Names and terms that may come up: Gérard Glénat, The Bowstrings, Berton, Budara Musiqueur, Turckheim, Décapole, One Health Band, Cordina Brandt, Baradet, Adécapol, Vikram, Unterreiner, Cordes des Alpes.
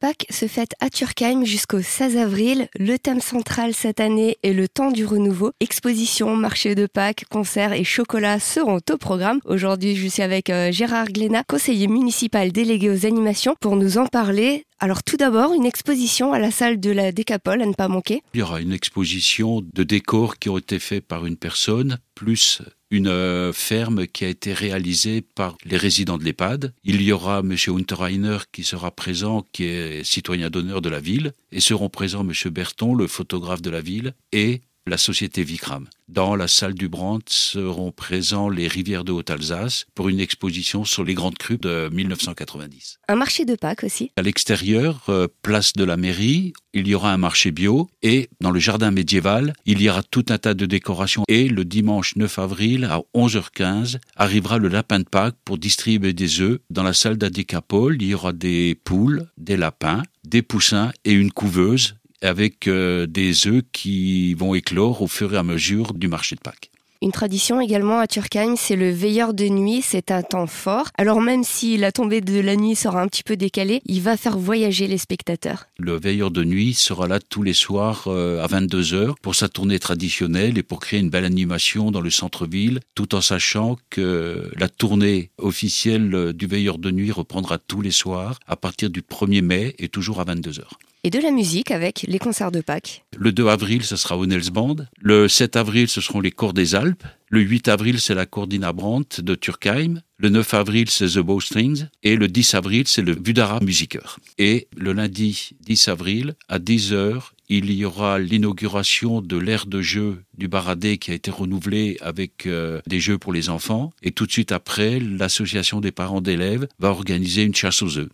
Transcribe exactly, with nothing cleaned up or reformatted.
Pâques se fête à Turckheim jusqu'au seize avril. Le thème central cette année est le temps du renouveau. Exposition, marché de Pâques, concerts et chocolat seront au programme. Aujourd'hui, je suis avec Gérard Glénat, conseiller municipal délégué aux animations, pour nous en parler. Alors tout d'abord, une exposition à la salle de la Décapole à ne pas manquer. Il y aura une exposition de décors qui ont été faits par une personne, plus une euh, ferme qui a été réalisée par les résidents de l'EHPAD. Il y aura M. Unterreiner qui sera présent, qui est citoyen d'honneur de la ville, et seront présents M. Berton, le photographe de la ville, et la société Vikram. Dans la salle du Brandt seront présents les rivières de Haute-Alsace pour une exposition sur les grandes crues de mille neuf cent quatre-vingt-dix. Un marché de Pâques aussi. À l'extérieur, euh, place de la mairie, il y aura un marché bio et dans le jardin médiéval, il y aura tout un tas de décorations. Et le dimanche neuf avril à onze heures quinze arrivera le lapin de Pâques pour distribuer des œufs. Dans la salle d'Adécapol, il y aura des poules, des lapins, des poussins et une couveuse, avec euh, des œufs qui vont éclore au fur et à mesure du marché de Pâques. Une tradition également à Turckheim, c'est le veilleur de nuit, c'est un temps fort. Alors même si la tombée de la nuit sera un petit peu décalée, il va faire voyager les spectateurs. Le veilleur de nuit sera là tous les soirs euh, à vingt-deux heures pour sa tournée traditionnelle et pour créer une belle animation dans le centre-ville, tout en sachant que la tournée officielle du veilleur de nuit reprendra tous les soirs à partir du premier mai et toujours à vingt-deux heures. Et de la musique avec les concerts de Pâques. Le deux avril, ce sera One Health Band. Le sept avril, ce seront les Cordes des Alpes. Le huit avril, c'est la Cordina Brandt de Turckheim. Le neuf avril, c'est The Bowstrings. Et le dix avril, c'est le Budara Musiqueur. Et le lundi dix avril, à dix heures, il y aura l'inauguration de l'aire de jeu du Baradet qui a été renouvelée avec euh, des jeux pour les enfants. Et tout de suite après, l'association des parents d'élèves va organiser une chasse aux œufs.